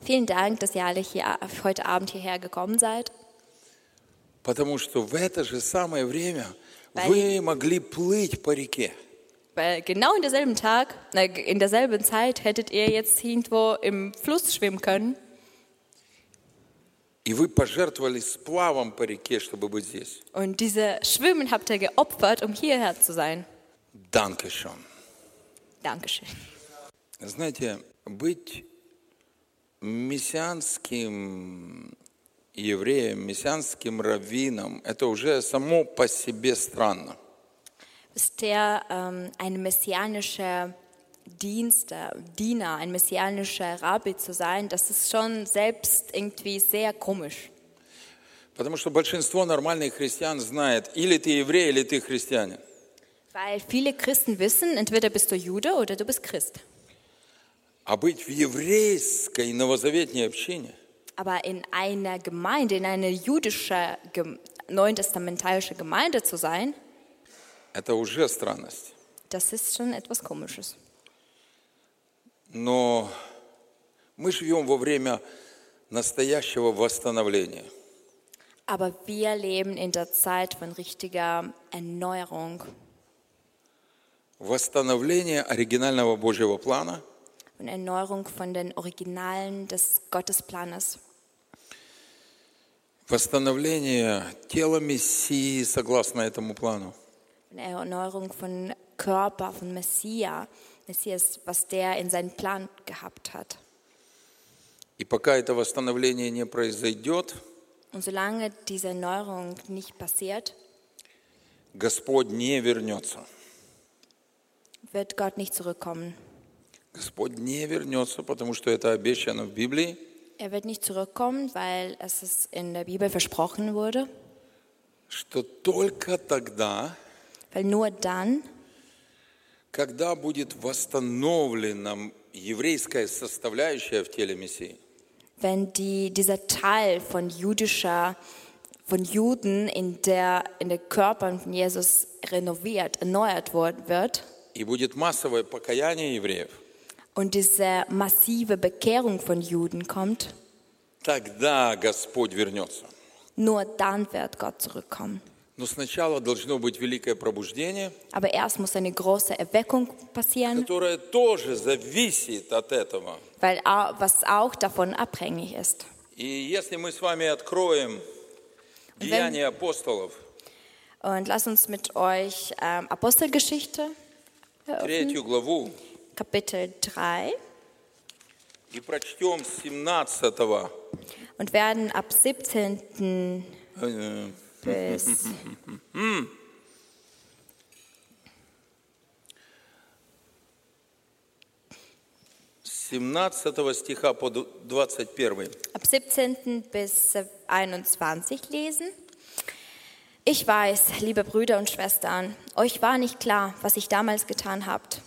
Vielen Dank, dass ihr alle hier, heute Abend hierher gekommen seid. Weil genau in derselben Zeit hättet ihr jetzt irgendwo im Fluss schwimmen können. Und diese Schwimmen habt ihr geopfert, um hierher zu sein. Danke schön. Dankeschön. Знаете, быть мессианским евреем, мессианским раввином, это уже само по себе странно. Ein messianischer Diener, ein messianischer Rabbi zu sein, das ist schon selbst irgendwie sehr komisch. Потому что большинство нормальных христиан знает, или ты еврей, или ты христианин. Weil viele Christen wissen, entweder bist du Jude oder du bist Christ. Aber in einer Gemeinde, in einer jüdischen, neutestamentlichen Gemeinde zu sein, das ist schon etwas Komisches. Но мы живем во время настоящего восстановления. Aber wir leben in der Zeit von richtiger Erneuerung. Восстановление оригинального Божьего плана. Und Erneuerung von den Originalen des Gottesplanes. Восстановление тела Мессии согласно этому плану. Und Erneuerung von Körper, von Messias, was der in seinen Plan gehabt hat. И пока это восстановление не произойдет, und solange diese Erneuerung nicht passiert, Господь не вернется. Wird Gott nicht zurückkommen. Er wird nicht zurückkommen, weil es in der Bibel versprochen wurde. Weil nur dann, wenn dieser Teil von Juden in der Körper von Jesus erneuert wird, und diese massive Bekehrung von Juden kommt, nur dann wird Gott zurückkommen. Aber erst muss eine große Erweckung passieren, was auch davon abhängig ist. Und lasst uns mit euch Apostelgeschichte eröffnen, Kapitel 3. Und werden ab 17. bis... Ab 17. bis 21 lesen. Ich weiß, liebe Brüder und Schwestern, euch war nicht klar, was ich damals getan habt.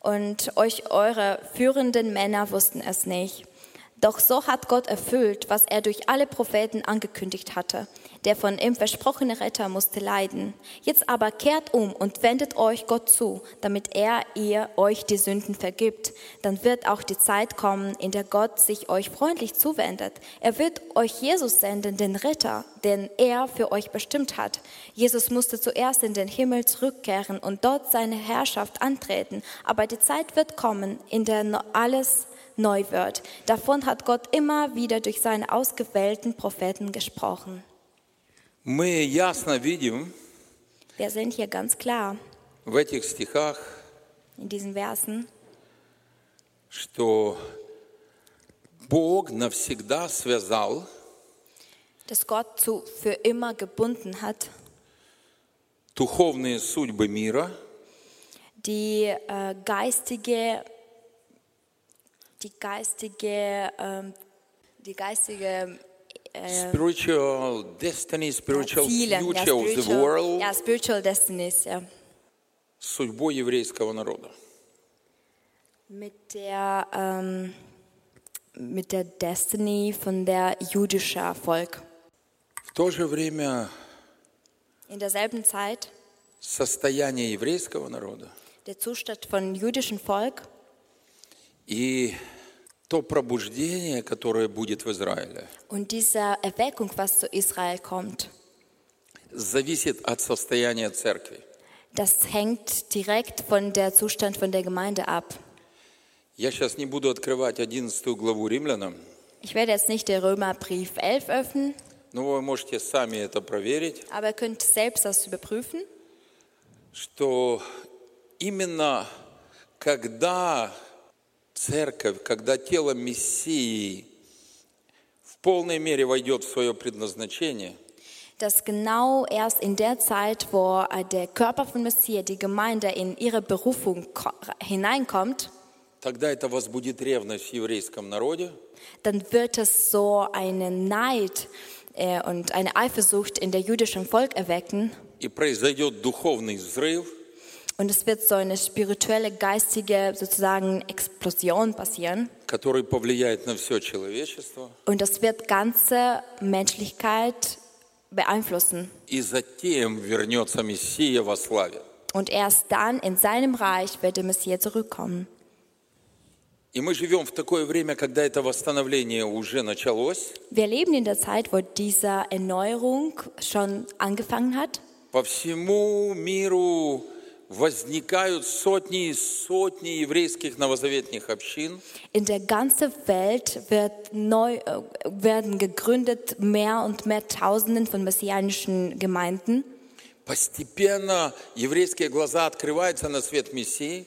Und euch eure führenden Männer wussten es nicht. Doch so hat Gott erfüllt, was er durch alle Propheten angekündigt hatte. Der von ihm versprochene Retter musste leiden. Jetzt aber kehrt um und wendet euch Gott zu, damit er euch die Sünden vergibt. Dann wird auch die Zeit kommen, in der Gott sich euch freundlich zuwendet. Er wird euch Jesus senden, den Retter, den er für euch bestimmt hat. Jesus musste zuerst in den Himmel zurückkehren und dort seine Herrschaft antreten. Aber die Zeit wird kommen, in der alles neu wird. Davon hat Gott immer wieder durch seine ausgewählten Propheten gesprochen. Wir sind hier ganz klar in diesen Versen, dass Gott für immer gebunden hat die geistige spiritual destiny, spiritual future of the world, spiritual destinies, судьбу еврейского народа. Mit der Destiny von der jüdischen Volk. В то же время in derselben Zeit состояние еврейского народа, der Zustand von jüdischen Volk, и то пробуждение, которое будет в Израиле, und diese Erweckung, was zu Israel kommt, зависит от состояния церкви. Das hängt direkt von der Zustand von der Gemeinde ab. Я сейчас не буду открывать 11 главу Римлянам. Ich werde jetzt nicht den Römerbrief 11 öffnen. Но вы можете сами это проверить. Aber ihr könnt selbst das überprüfen. Что именно когда церковь, когда тело Мессии в полной мере войдет в свое предназначение, dass genau erst in der Zeit, wo der Körper von Messias, die Gemeinde, in ihre Berufung hineinkommt, тогда это возбудит ревность в еврейском народе, dann wird es so einen Neid und eine Eifersucht in der jüdischen Volk erwecken. И произойдет духовный взрыв. Und es wird so eine spirituelle, geistige, sozusagen Explosion passieren. Который повлияет на все человечество. Und das wird ganze Menschlichkeit beeinflussen. И затем вернется Мессия во славе. Und erst dann in seinem Reich wird der Messias zurückkommen. И мы живем в такое время, когда это восстановление уже началось. Wir leben in der Zeit, wo diese Erneuerung schon angefangen hat. По всему миру возникают сотни и сотни еврейских новозаветных общин. In der ganzen Welt werden gegründet mehr und mehr Tausenden von messianischen Gemeinden. Постепенно еврейские глаза открываются на свет Мессии.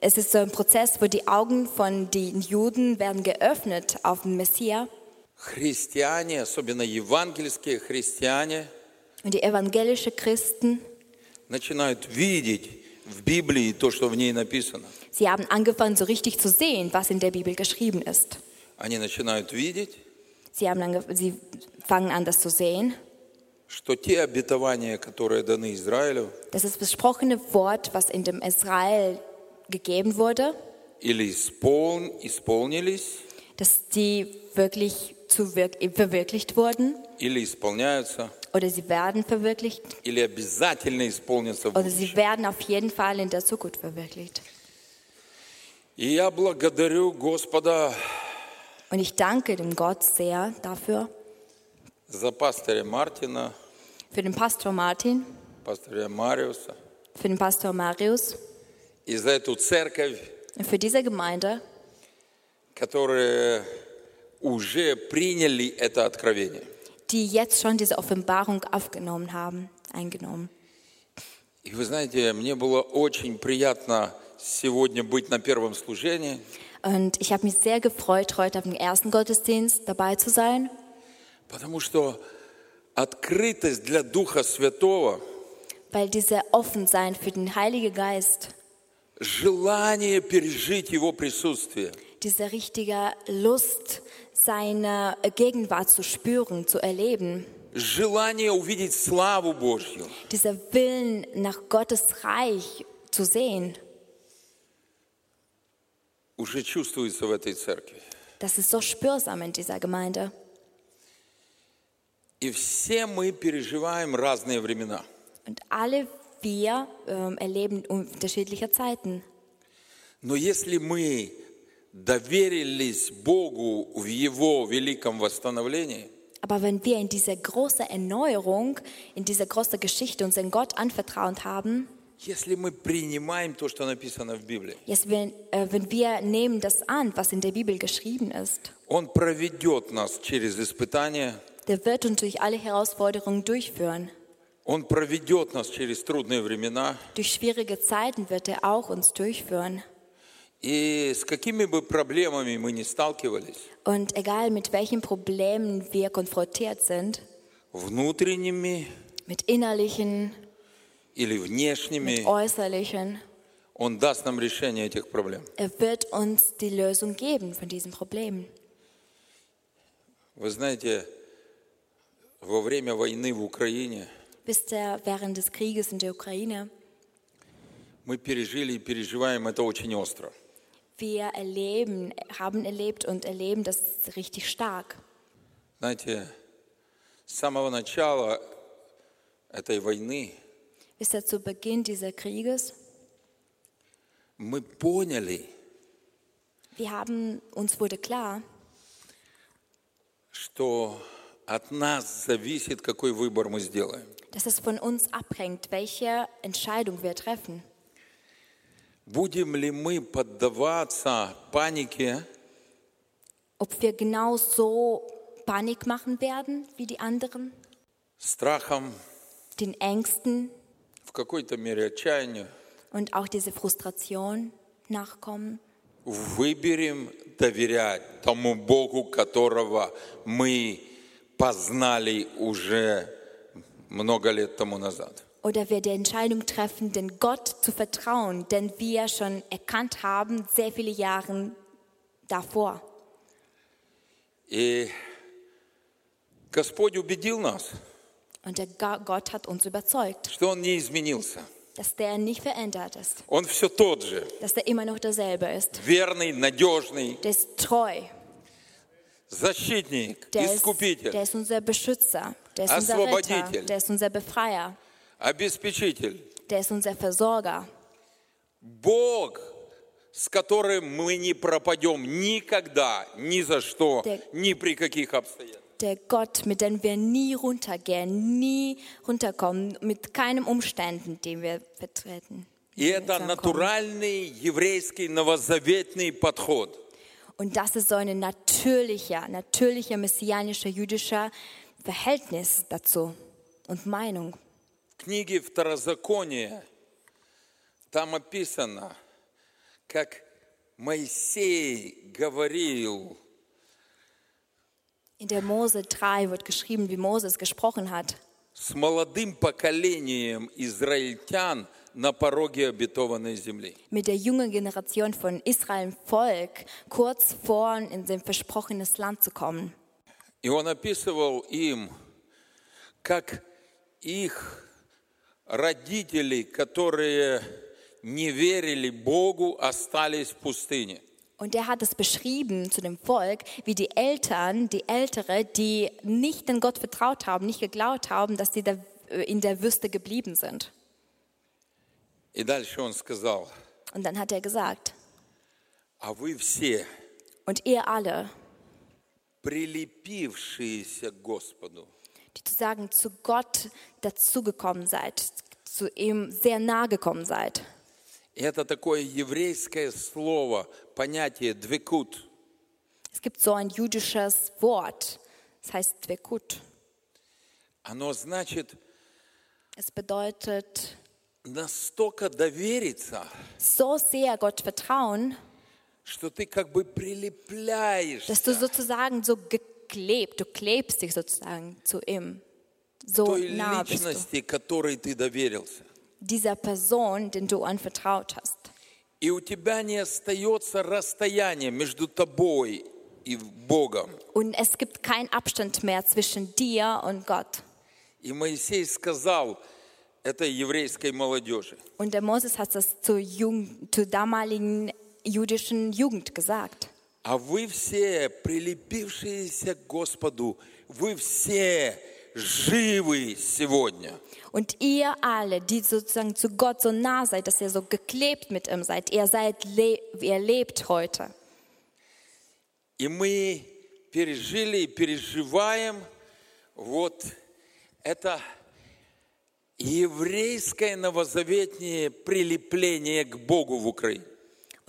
Es ist so ein Prozess, wo die Augen von den Juden werden geöffnet auf den Messias. Христиане, особенно евангельские христиане, und die evangelische Christen, начинают видеть в Библии то, что в ней написано. Sie haben angefangen, so richtig zu sehen, was in der Bibel geschrieben ist. Они начинают видеть. Sie fangen an, das zu sehen. Что те обетования, которые даны Израилю, das ist das besprochene Wort, was in dem Israel gegeben wurde, dass die wirklich verwirklicht wurden oder sie werden verwirklicht oder sie werden auf jeden Fall in der Zukunft verwirklicht. Und ich danke dem Gott sehr dafür, für den Pastor Martin, für den Pastor Marius, и за эту церковь, für diese Gemeinde, которые уже приняли это откровение, die jetzt schon diese Offenbarung aufgenommen haben, eingenommen. И вы знаете, мне было очень приятно сегодня быть на первом служении. Und ich habe mich sehr gefreut, heute auf dem ersten Gottesdienst dabei zu sein. Потому что открытость для Духа Святого, weil diese Offensein für den Heiligen Geist, желание пережить его присутствие, diese richtige Lust, seine Gegenwart zu spüren, zu erleben, желание увидеть славу Божью, dieser Willen, nach Gottes Reich zu sehen, уже чувствуется в этой церкви. Das ist so spürsam in dieser Gemeinde. И все мы переживаем разные времена. Und alle wir erleben unterschiedliche Zeiten. Но если мы доверились Богу в Его великом восстановлении, aber wenn wir in dieser großen Erneuerung, in dieser großen Geschichte uns in Gott anvertraut haben, если мы принимаем то, что написано в Библии, wenn wir nehmen das an, was in der Bibel geschrieben ist, Он проведет нас через испытания, der wird uns durch alle Herausforderungen durchführen. Он проведет нас через трудные времена. Durch schwierige Zeiten wird er auch uns durchführen. И с какими бы проблемами мы ни сталкивались, und egal mit welchen Problemen wir konfrontiert sind, внутренними, mit innerlichen или внешними, mit äußerlichen. Он даст нам решение этих проблем. Er wird uns die Lösung geben von diesen Problemen. Вы знаете, во время войны в Украине, wisst ihr, während des Krieges in der Ukraine, мы пережили и переживаем это очень остро. Wir erleben, haben erlebt und erleben das richtig stark. Знаете, с самого начала этой войны, wisst ihr, zu Beginn dieser Krieges, мы поняли, wir haben, uns wurde klar, что от нас зависит, какой выбор мы сделаем. Dass es von uns abhängt, welche Entscheidung wir treffen. Будем ли мы поддаваться панике? Ob wir genau so Panik machen werden wie die anderen? Страхом, den Ängsten, в какой-то мере отчаянию, und auch diese Frustration nachkommen? Выберем доверять тому Богу, которого мы познали уже много лет тому назад. Oder wir die Entscheidung treffen, den Gott zu vertrauen, den wir schon erkannt haben, sehr viele Jahre davor. И Господь убедил нас, und der Gott hat uns überzeugt, что Он не изменился, dass der nicht verändert ist, Он все тот же, dass der immer noch derselbe ist, верный, надежный, der ist treu, защитник, искупитель, der ist unser Beschützer, der ist unser Retter, der ist unser Befreier, обеспечитель, der ist unser Versorger. Бог, с которым мы не пропадем никогда, ни за что, ни при каких обстоятельствах. Der Gott, mit dem wir nie runtergehen, nie runterkommen, mit keinem Umständen, den wir betreten. Und das ist so ein natürlicher messianischer jüdischer Verhältnis dazu und Meinung. In der Второзакония там описано, как Моисей говорил. In der Mose 3 wird geschrieben, wie Moses gesprochen hat. Mit der jungen Generation von Israel Volk kurz vor in sein versprochenes Land zu kommen. И он описывал им, как их родители, которые не верили Богу, остались в пустыне. Und er hat es beschrieben zu dem Volk, wie die Eltern, die Ältere, die nicht an Gott vertraut haben, nicht geglaubt haben, dass sie in der Wüste geblieben sind. Und dann hat er gesagt, und ihr alle, die zu sagen, zu Gott dazugekommen seid, zu ihm sehr nahe gekommen seid. Это такое еврейское слово, понятие «двекут». Es gibt so ein jüdisches Wort, das heißt «двекут». Оно значит, es bedeutet, настолько довериться, so sehr Gott vertrauen, что ты как бы прилепляешься, dass du sozusagen so geklebt, du klebst dich sozusagen zu ihm, so той nah bist личности, du. Которой ты доверился. Dieser Person, den du anvertraut hast. Und es gibt keinen Abstand mehr zwischen dir und Gott. Und der Moses hat das zur damaligen jüdischen Jugend gesagt. А вы все, прилепившиеся к Господу, вы все живы сегодня. Und ihr alle, die sozusagen zu Gott so nah seid, dass ihr so geklebt mit ihm seid, ihr lebt heute. И мы пережили и переживаем вот это еврейское новозаветное прилепление к Богу в Украине.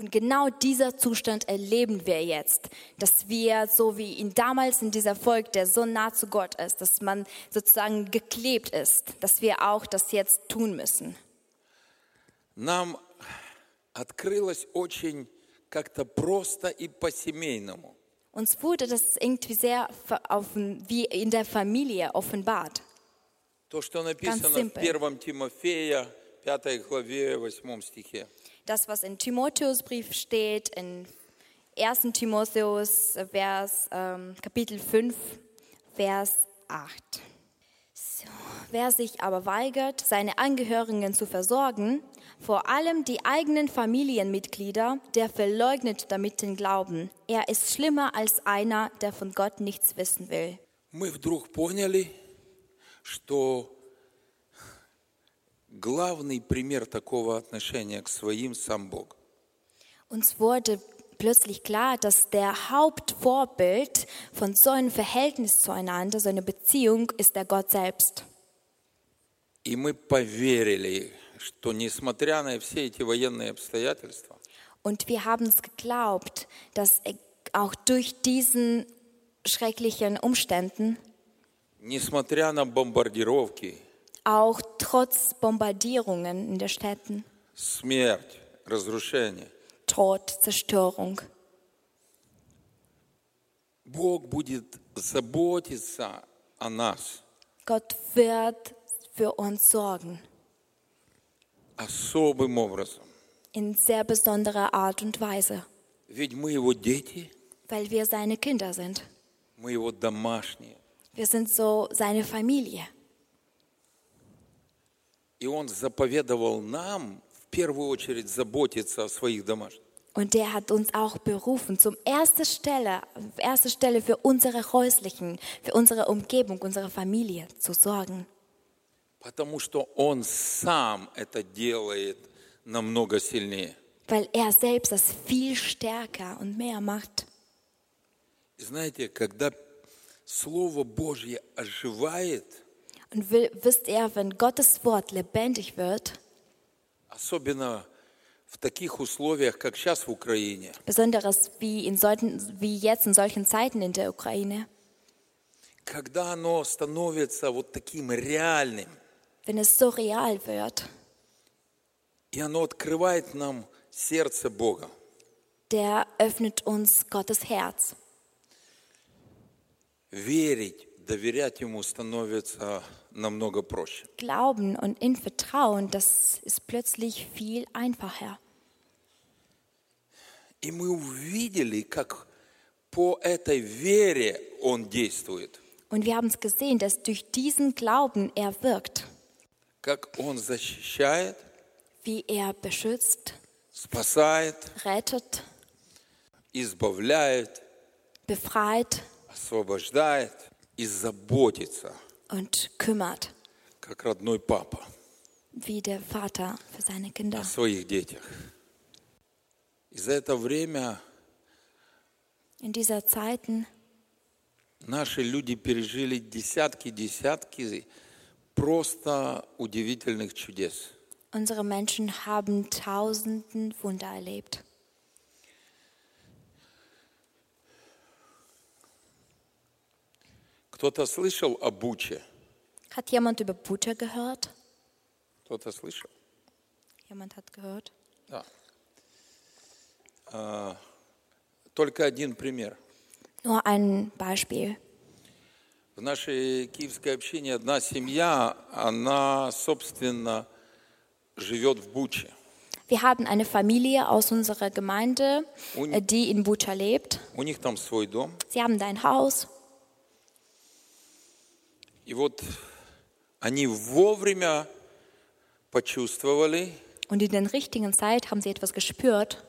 Und genau dieser Zustand erleben wir jetzt, dass wir, so wie ihn damals in dieser Volk, der so nah zu Gott ist, dass man sozusagen geklebt ist, dass wir auch das jetzt tun müssen. Нам открылось очень как-то просто и по-семейному. Uns wurde das irgendwie sehr wie in der Familie offenbart. То, что написано в 1 Тимофея Das, was in Timotheusbrief steht, in 1. Timotheus, Kapitel 5, Vers 8. So. Wer sich aber weigert, seine Angehörigen zu versorgen, vor allem die eigenen Familienmitglieder, der verleugnet damit den Glauben. Er ist schlimmer als einer, der von Gott nichts wissen will. Мы вдруг поняли, что главный пример такого отношения к своим сам Бог. Uns wurde plötzlich klar, dass der Hauptvorbild von so einem Verhältnis zueinander, so einer Beziehung, ist der Gott selbst. И мы поверили, что несмотря на все эти военные обстоятельства, und wir haben es geglaubt, dass auch durch diesen schrecklichen Umständen, несмотря на бомбардировки, auch trotz Bombardierungen in den Städten, смерть, разрушение, Tod, Zerstörung, Бог будет заботиться о нас. Gott wird für uns sorgen. Особым образом. In sehr besonderer Art und Weise. Ведь мы его дети. Weil wir seine Kinder sind. Мы его домашние. Wir sind so seine Familie. И он заповедовал нам в первую очередь заботиться о своих домашних. Und der hat uns auch berufen, auf erster Stelle für unsere häuslichen, für unsere Umgebung, unsere Familie zu sorgen. Потому что он сам это делает намного сильнее. Weil er selbst das viel stärker und mehr macht. Знаете, когда Слово Божье оживает, und wisst ihr, wenn Gottes Wort lebendig wird, особенно в таких условиях, как сейчас в Украине, besonders wie jetzt in solchen Zeiten in der Ukraine, когда оно становится вот таким реальным, wenn es so real wird, и оно открывает нам сердце Бога. Der öffnet uns Gottes Herz. Верить, доверять Ему становится намного проще. Glauben und in Vertrauen, das ist plötzlich viel einfacher. И мы увидели, как по этой вере Он действует. Und wir haben es gesehen, dass durch diesen Glauben er wirkt. Как Он защищает, wie er beschützt, спасает, rettet, избавляет, befreit, освобождает и заботится, und kümmert, как родной папа, wie der Vater für seine Kinder, о своих детях. И за это время in dieser Zeiten наши люди пережили десятки просто удивительных чудес. Unsere Menschen haben tausenden Wunder erlebt. Кто-то слышал о Буче? Hat jemand über Bucha gehört? Кто-то слышал? Jemand hat gehört? Да. Только один пример. Nur ein Beispiel. В нашей киевской общине одна семья, она, собственно, живет в Буче. Wir haben eine Familie aus unserer Gemeinde, die in Bucha lebt. У них там свой дом. Sie haben da ein Haus. И вот они вовремя почувствовали, und in der richtigen Zeit haben sie etwas gespürt,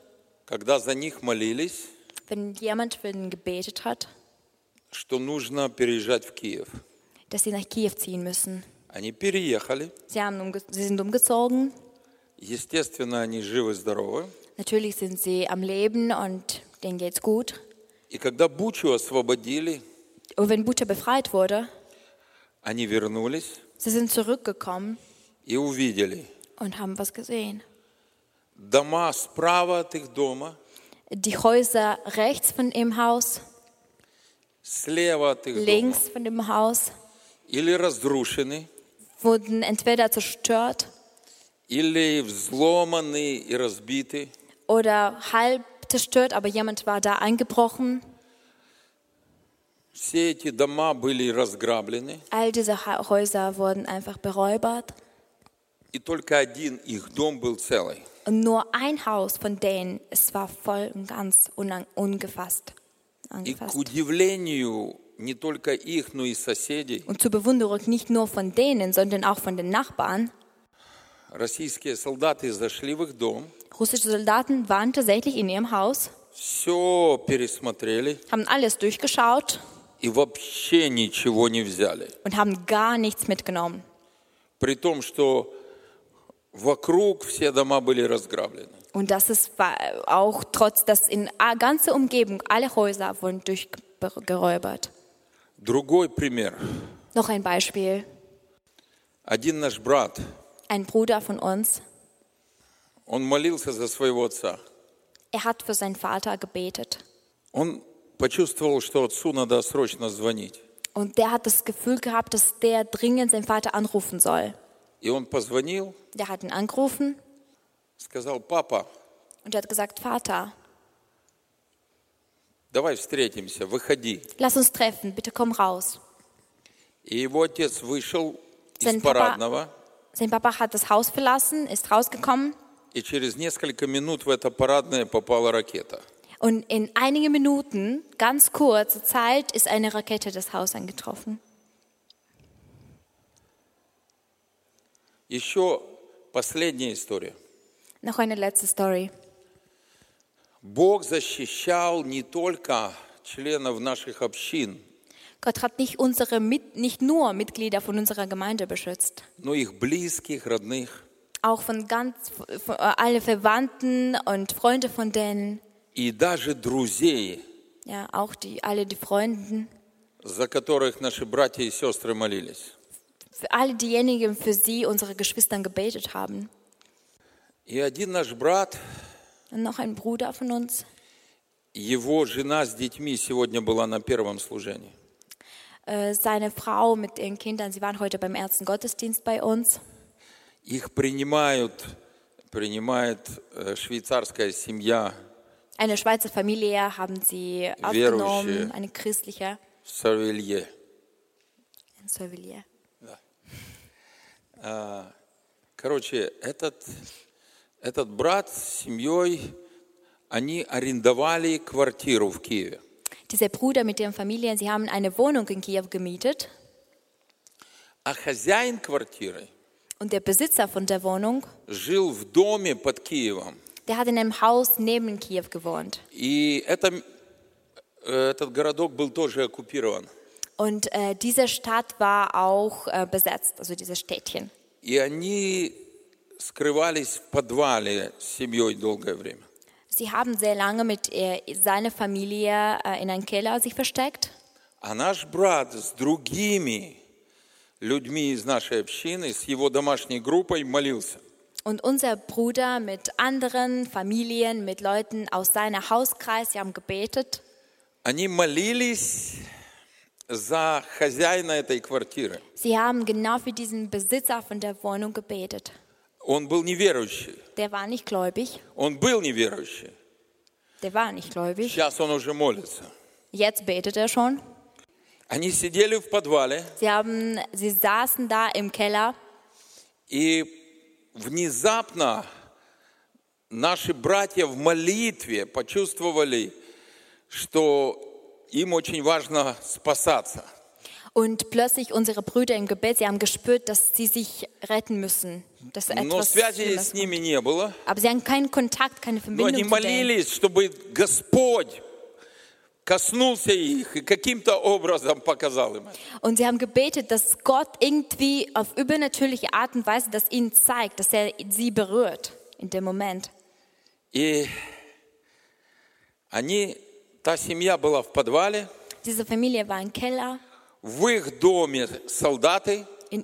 когда за них молились, wenn jemand für ihn gebetet hat, что нужно переезжать в Киев. Dass sie nach Kiew ziehen müssen. Они переехали. Sie sind umgezogen. Естественно, они живы, здоровы. Natürlich sind sie am Leben und denen geht's gut. И когда Бучу освободили, und wenn Bucha befreit wurde, они вернулись. Sie sind zurückgekommen. И увидели. Und haben was gesehen. Дома справа от их дома. Die Häuser rechts von ihrem Haus, слева от их links дома, von dem Haus, или разрушены, wurden entweder zerstört, или взломаны и разбиты, oder halb zerstört, aber jemand war da eingebrochen. Все эти дома были разграблены. All diese Häuser wurden einfach beräubert. Und nur ein Haus von denen, es war voll und ganz ungefasst. Und zur Bewunderung nicht nur von denen, sondern auch von den Nachbarn. Russische Soldaten waren tatsächlich in ihrem Haus, haben alles durchgeschaut und haben gar nichts mitgenommen. Und das ist auch trotz, dass in der ganzen Umgebung alle Häuser wurden durchgeräubert. Noch ein Beispiel. Ein Bruder von uns. Er hat für seinen Vater gebetet. Und der hat das Gefühl gehabt, dass der dringend seinen Vater anrufen soll. Der hat ihn angerufen. Und er hat gesagt, Vater, lass uns treffen, bitte komm raus. Sein Papa hat das Haus verlassen, ist rausgekommen. Und in einigen Minuten, ganz kurze Zeit, ist eine Rakete das Haus angetroffen. Noch eine letzte Story. Gott hat nicht nur Mitglieder von unserer Gemeinde beschützt, auch von ganz alle Verwandten und Freunde von denen. Ja, auch alle die Freunden, für alle diejenigen, für sie unsere Geschwister gebetet haben. Und noch ein Bruder von uns. Seine Frau mit ihren Kindern, sie waren heute beim ersten Gottesdienst bei uns. Eine Schweizer Familie haben sie aufgenommen, eine christliche. Sourvilliers. In Sourvilliers. Ja. Этот брат с семьей, они арендовали квартиру в Киеве. Dieser Bruder mit ihren Familien, sie haben eine Wohnung in Kiew gemietet. А хозяин квартиры. Und der Besitzer von der Wohnung. Жил в доме под Киевом. Der hat in einem Haus neben Kiew gewohnt. И этот городок был тоже оккупирован. Und diese Stadt war auch besetzt, also dieses Städtchen. И они скрывались в подвале с семьей долгое время. Sie haben sehr lange mit seiner Familie in einem Keller sich versteckt. А наш брат с другими людьми из нашей общины, с его домашней группой молился. Und unser Bruder mit anderen Familien, mit Leuten aus seinem Hauskreis, sie haben gebetet. Они молились за хозяина этой квартиры. Sie haben genau für diesen Besitzer von der Wohnung gebetet. Он был неверующий. Der war nicht gläubig. Он был неверующий. Der war nicht gläubig. Сейчас он уже молится. Jetzt betet er schon. Они сидели в подвале. Sie saßen da im Keller. И внезапно наши братья в молитве почувствовали, что им очень важно спасаться. Und plötzlich unsere Brüder im Gebet, sie haben gespürt, dass sie sich retten müssen. Dass etwas Aber sie haben keinen Kontakt, keine Verbindung. Und sie haben gebetet, dass Gott irgendwie auf übernatürliche Art und Weise das ihnen zeigt, dass er sie berührt in dem Moment. Diese Familie war im Keller. In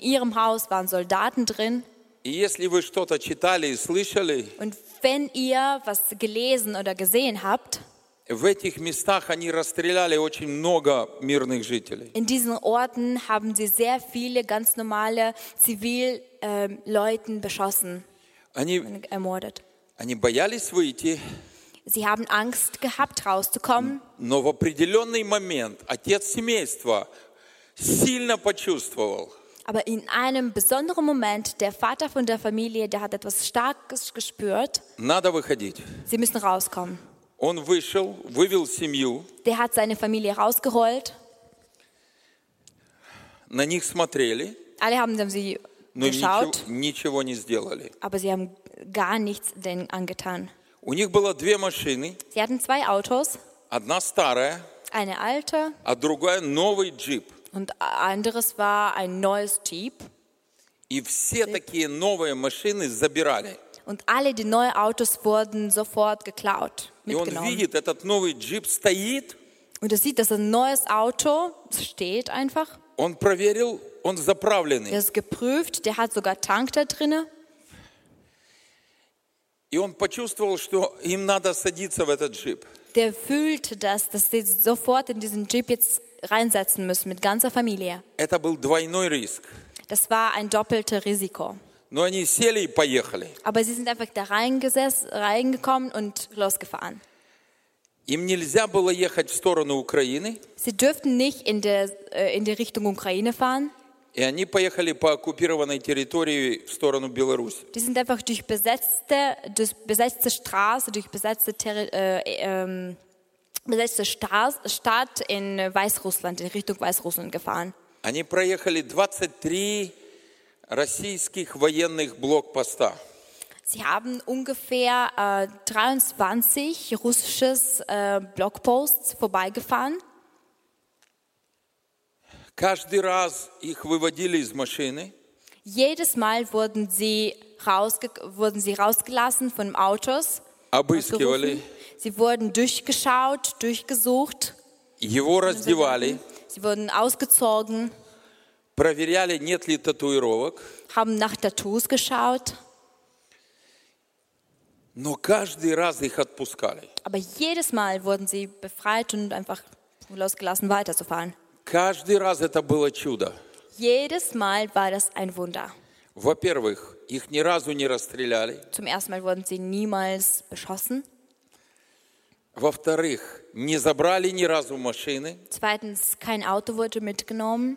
ihrem Haus waren Soldaten drin. Und wenn ihr was gelesen oder gesehen habt, in diesen Orten haben sie sehr viele ganz normale Zivilleute beschossen und ermordet. Sie haben Angst gehabt, rauszukommen. Но в определенный момент отец семейства сильно почувствовал. Aber in einem besonderen Moment, der Vater von der Familie, der hat etwas Starkes gespürt. Sie müssen rauskommen. Der hat seine Familie rausgeholt. Alle haben sie geschaut, aber sie haben gar nichts denen angetan. Sie hatten zwei Autos. Eine alte und anderes war ein neues Jeep. Und alle die neuen Autos wurden sofort geklaut, mitgenommen. Und er sieht, dass ein neues Auto steht einfach. Er ist geprüft, der hat sogar Tank da drin. Der fühlte, dass sie sofort in diesen Jeep jetzt reinsetzen müssen mit ganzer Familie. Das war ein doppeltes Risiko. Aber sie sind einfach da reingekommen und losgefahren. Sie dürften nicht in die Richtung Ukraine fahren. Die sind einfach durch besetzte Straße, durch besetzte Stadt in Weißrussland, in Richtung Weißrussland gefahren. Sie haben ungefähr 23 russisches Blockposts vorbeigefahren. Jedes Mal wurden sie rausgelassen von Autos. Sie wurden durchgeschaut, durchgesucht. Sie wurden ausgezogen. Haben nach Tattoos geschaut. Aber jedes Mal wurden sie befreit und einfach losgelassen, weiterzufahren. Jedes Mal war das ein Wunder. Zum ersten Mal wurden sie niemals beschossen. Zweitens, kein Auto wurde mitgenommen.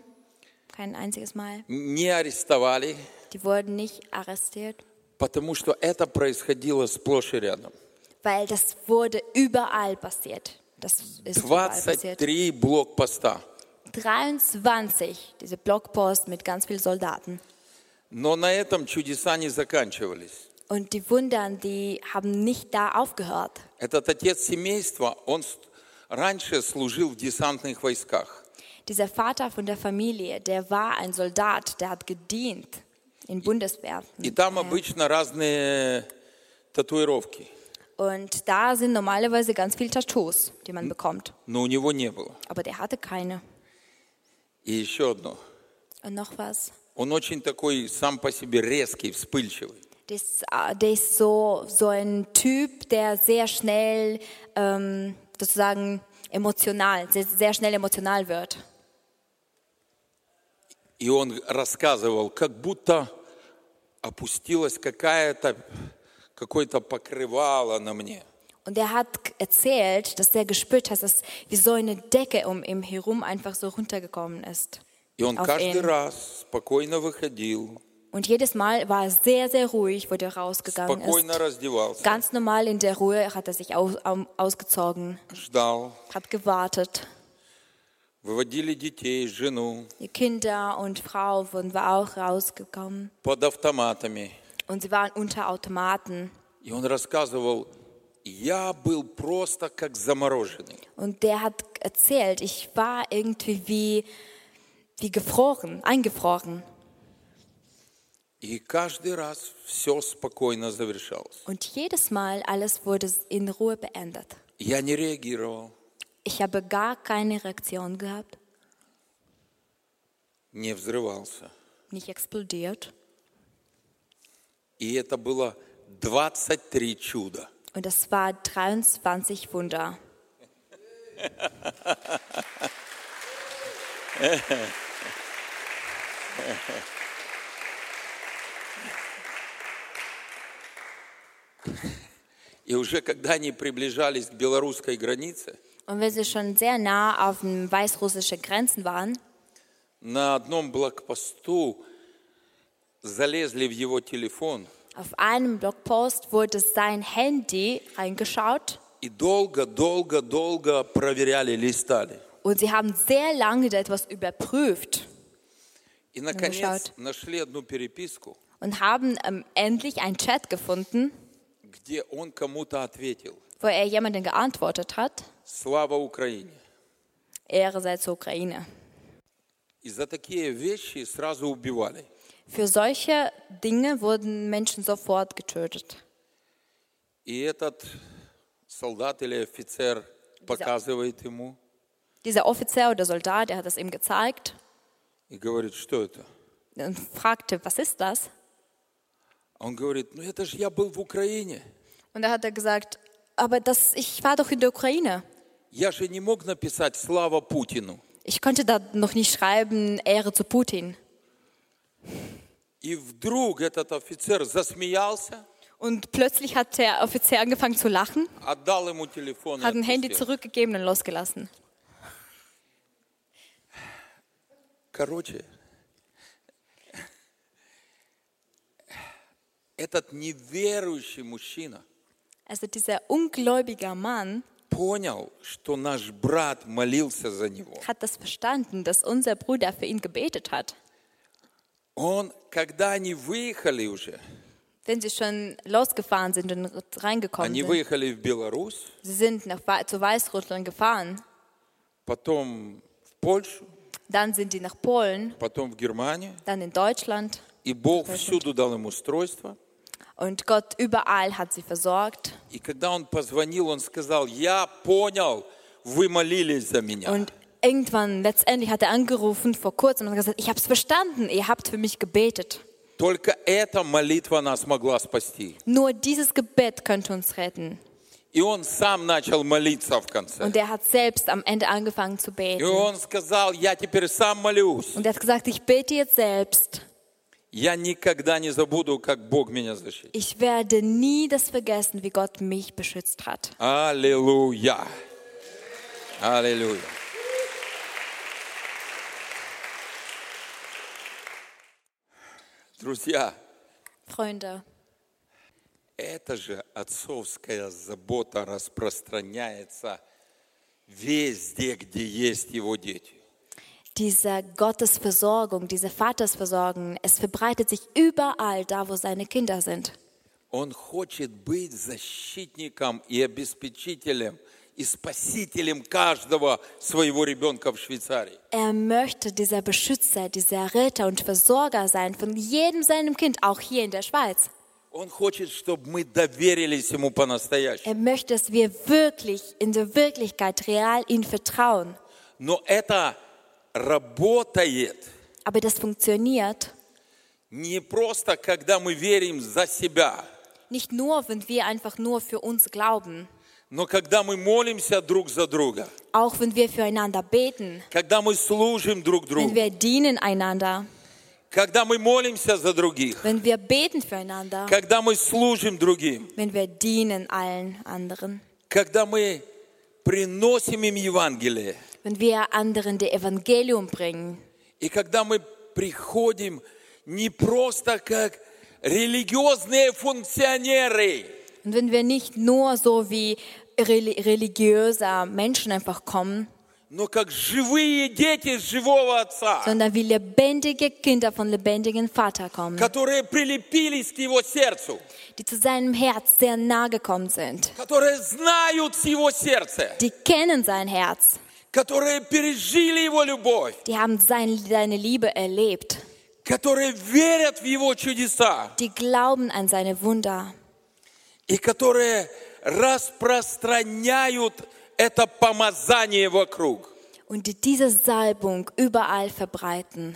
Kein einziges Mal. Die wurden nicht arrestiert. Weil das wurde überall passiert. Das ist überall passiert. 23 diese Blockposts mit ganz vielen Soldaten. Und die Wunder, die haben nicht da aufgehört. Dieser Vater von der Familie, der war ein Soldat, der hat gedient in Bundeswehr. Und da sind normalerweise ganz viele Tattoos, die man bekommt. Aber der hatte keine. Und noch was. Der ist so ein Typ, der sehr schnell sozusagen emotional, sehr, sehr schnell emotional wird. Und er hat erzählt, dass er gespürt hat, dass wie so eine Decke um ihn herum einfach so runtergekommen ist. Und jedes Mal war er sehr, sehr ruhig, wo er rausgegangen ist. Ganz normal in der Ruhe hat er sich ausgezogen, hat gewartet. Die Kinder und Frau wurden auch rausgekommen. Und sie waren unter Automaten. Und der hat erzählt, ich war irgendwie wie gefroren, eingefroren. Und jedes Mal alles wurde in Ruhe beendet. Ich habe gar keine Reaktion gehabt. Nicht explodiert. Und das war 23 Wunder. Und wenn sie schon sehr nah auf den weißrussischen Grenzen waren, на одном блокпосту залезли в его телефон. Auf einem Blogpost wurde sein Handy reingeschaut. И долго проверяли, листали. Und sie haben sehr lange etwas überprüft. И наконец нашли одну переписку. Und haben endlich einen Chat gefunden, где он кому-то ответил. Wo er jemandem geantwortet hat. Слава Украине. Ehre sei zur Ukraine. И за такие вещи сразу убивали. Für solche Dinge wurden Menschen sofort getötet. И этот солдат или офицер показывает ему. Dieser Offizier oder Soldat, der hat das ihm gezeigt. И говорит, что это? Und fragte, was ist das? Он говорит, ну это же я был в Украине. Und da hat er gesagt, aber ich war doch in der Ukraine. Я же не мог написать «Слава Путину». Ich konnte da noch nicht schreiben Ehre zu Putin. И вдруг этот офицер засмеялся. Und plötzlich hat der Offizier angefangen zu lachen. Отдал ему телефон. Hat ein Handy zurückgegeben und losgelassen. Короче, этот неверующий мужчина. Also dieser ungläubige Mann. Понял, что наш брат молился за него. Hat das verstanden, dass unser Bruder für ihn gebetet hat. Он, когда они выехали уже, wenn sie schon losgefahren sind und reingekommen они sind, выехали в Беларусь, sie sind zu Weißrussland gefahren, потом в Польшу, dann sind die nach Polen, потом в Германию, dann in Deutschland, и Бог всюду дал им устройство. Und Gott überall hat sie versorgt. И когда он позвонил, он сказал: "Я понял, вы молились за меня." Und irgendwann, letztendlich hat er angerufen vor kurzem und gesagt: "Ich habe es verstanden, ihr habt für mich gebetet." Только эта молитва нас могла спасти. Nur dieses Gebet könnte uns retten. И он сам начал молиться в конце. Und er hat selbst am Ende angefangen zu beten. И он сказал: "Я теперь сам молюсь." Und er hat gesagt: "Ich bete jetzt selbst." Я никогда не забуду, как Бог меня защитил. Ich werde nie das vergessen, wie Gott mich beschützt hat. Аллилуйя. Аллилуйя. Друзья. Freunde. Эта же отцовская забота распространяется везде, где есть его дети. Diese Gottesversorgung, diese Vatersversorgung, es verbreitet sich überall da, wo seine Kinder sind. Он хочет быть защитником и обеспечителем и спасителем каждого своего ребенка в Швейцарии. Er möchte dieser Beschützer, dieser Retter und Versorger sein von jedem seinem Kind, auch hier in der Schweiz. Он хочет, чтобы мы доверились ему по-настоящему. Er möchte, dass wir wirklich in der Wirklichkeit real ihm vertrauen. Но это работает. Aber das funktioniert. Не просто, когда мы верим за себя. Nicht nur, wenn wir einfach nur für uns glauben. Но когда мы молимся друг за друга. Auch wenn wir füreinander beten. Когда мы служим друг другу. Wenn wir dienen einander. Когда мы молимся за других. Wenn wir beten füreinander. Когда мы служим другим. Wenn wir dienen allen anderen. Когда мы приносим им Евангелие. Wenn wir anderen das Evangelium bringen. И когда мы приходим не просто как религиозные функционеры. Und wenn wir nicht nur so wie religiöse Menschen einfach kommen, но как живые дети живого отца, sondern wie lebendige Kinder von lebendigen Vater kommen, которые прилепились к его сердцу, die zu seinem Herz sehr nahe gekommen sind, которые знают его сердце, die kennen sein Herz, которые пережили его любовь, die haben seine Liebe erlebt, которые верят в его чудеса, die glauben an seine Wunder, и которые распространяют это помазание вокруг. Und die diese Salbung überall verbreiten.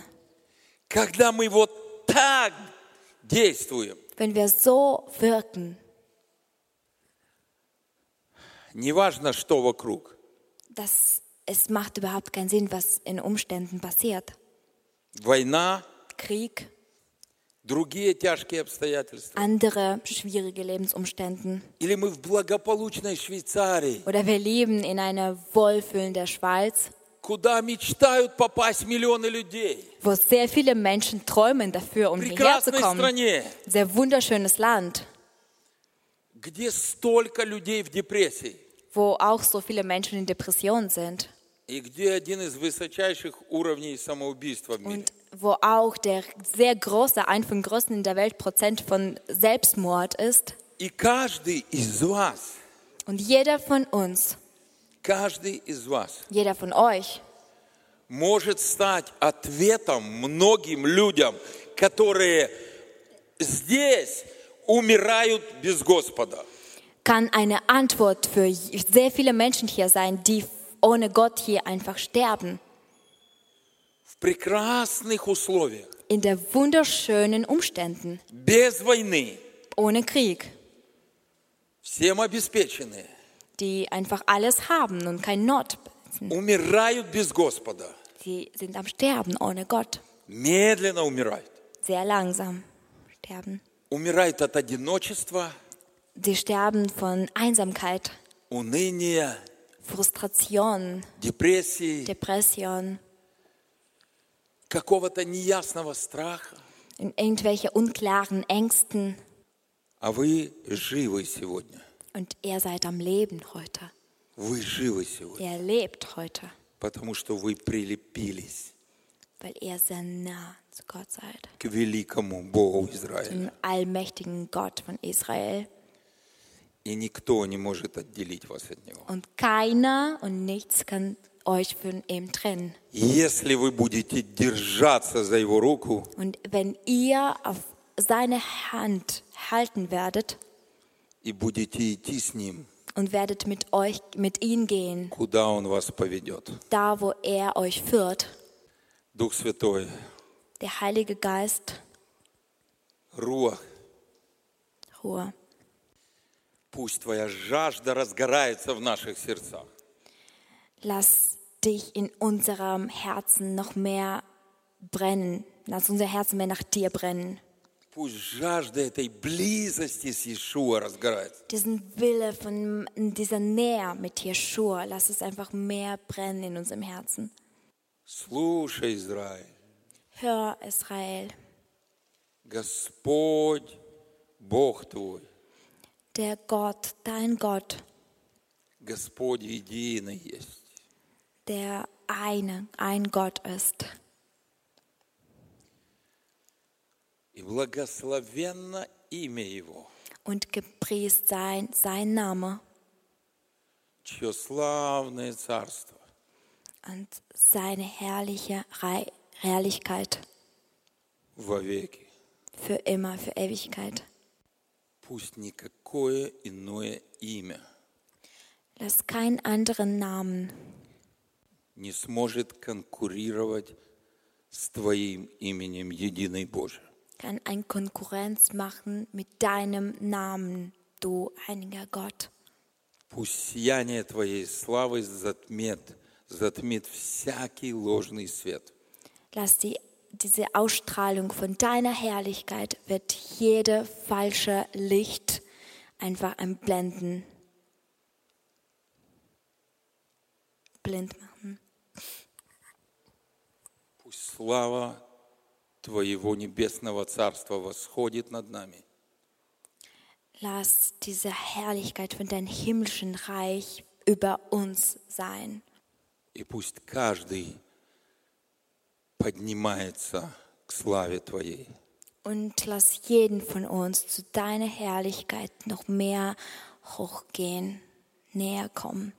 Когда мы вот так действуем, wenn wir so wirken, неважно, что вокруг. Es macht überhaupt keinen Sinn, was in Umständen passiert. Война, Krieg, другие тяжкие обстоятельства, andere schwierige Lebensumstände. Или мы в благополучной Швейцарии. Oder wir leben in einer wohlfühlenden Schweiz. wo sehr viele Menschen träumen dafür, um hierher zu kommen. Sehr wunderschönes Land, wo auch so viele Menschen in Depressionen sind. Und wo auch der sehr große, ein von größten in der Welt Prozent von Selbstmord ist. Und jeder von uns, jeder von euch, может стать ответом многим людям, которые здесь умирают без Господа. Kann eine Antwort für sehr viele Menschen hier sein, die ohne Gott hier einfach sterben. In der wunderschönen Umständen. Ohne Krieg. Die einfach alles haben und kein Not. Sie sind am Sterben ohne Gott. Sehr langsam sterben. Sie sterben von Einsamkeit. Frustration, Depression, irgendwelche unklaren Ängsten. Und ihr seid am Leben heute. Ihr lebt heute. Weil ihr sehr nah zu Gott seid. Zum allmächtigen Gott von Israel. Und keiner und nichts kann euch von ihm trennen. Und wenn ihr auf seine Hand halten werdet und werdet mit ihm gehen, da wo er euch führt, der Heilige Geist, Ruhe. Пусть твоя жажда разгорается в наших сердцах. Lass dich in unserem Herzen noch mehr brennen. Lass unser Herzen mehr nach dir brennen. Пусть жажда этой близости с Иешуа разгорается. Diesen Wille von dieser Nähe mit Jeschua, lass es einfach mehr brennen in unserem Herzen. Слушай, Израиль. Hör, Israel. Господь, Бог твой. Der Gott, dein Gott, der ein Gott ist. Und gepriesen sei sein Name und seine herrliche Herrlichkeit für immer, für Ewigkeit. Lass keinen anderen Namen kann eine Konkurrenz machen mit deinem Namen, du einiger Gott. Lass diese Ausstrahlung von deiner Herrlichkeit wird jede falsche Licht einfach entblenden. Blind machen. Пусть слава твоего небесного царства восходит над нами. Lass diese Herrlichkeit von deinem himmlischen Reich über uns sein. И пусть каждый поднимается к славе Твоей. Und lass jeden von uns zu deiner Herrlichkeit noch mehr hochgehen, näher kommen.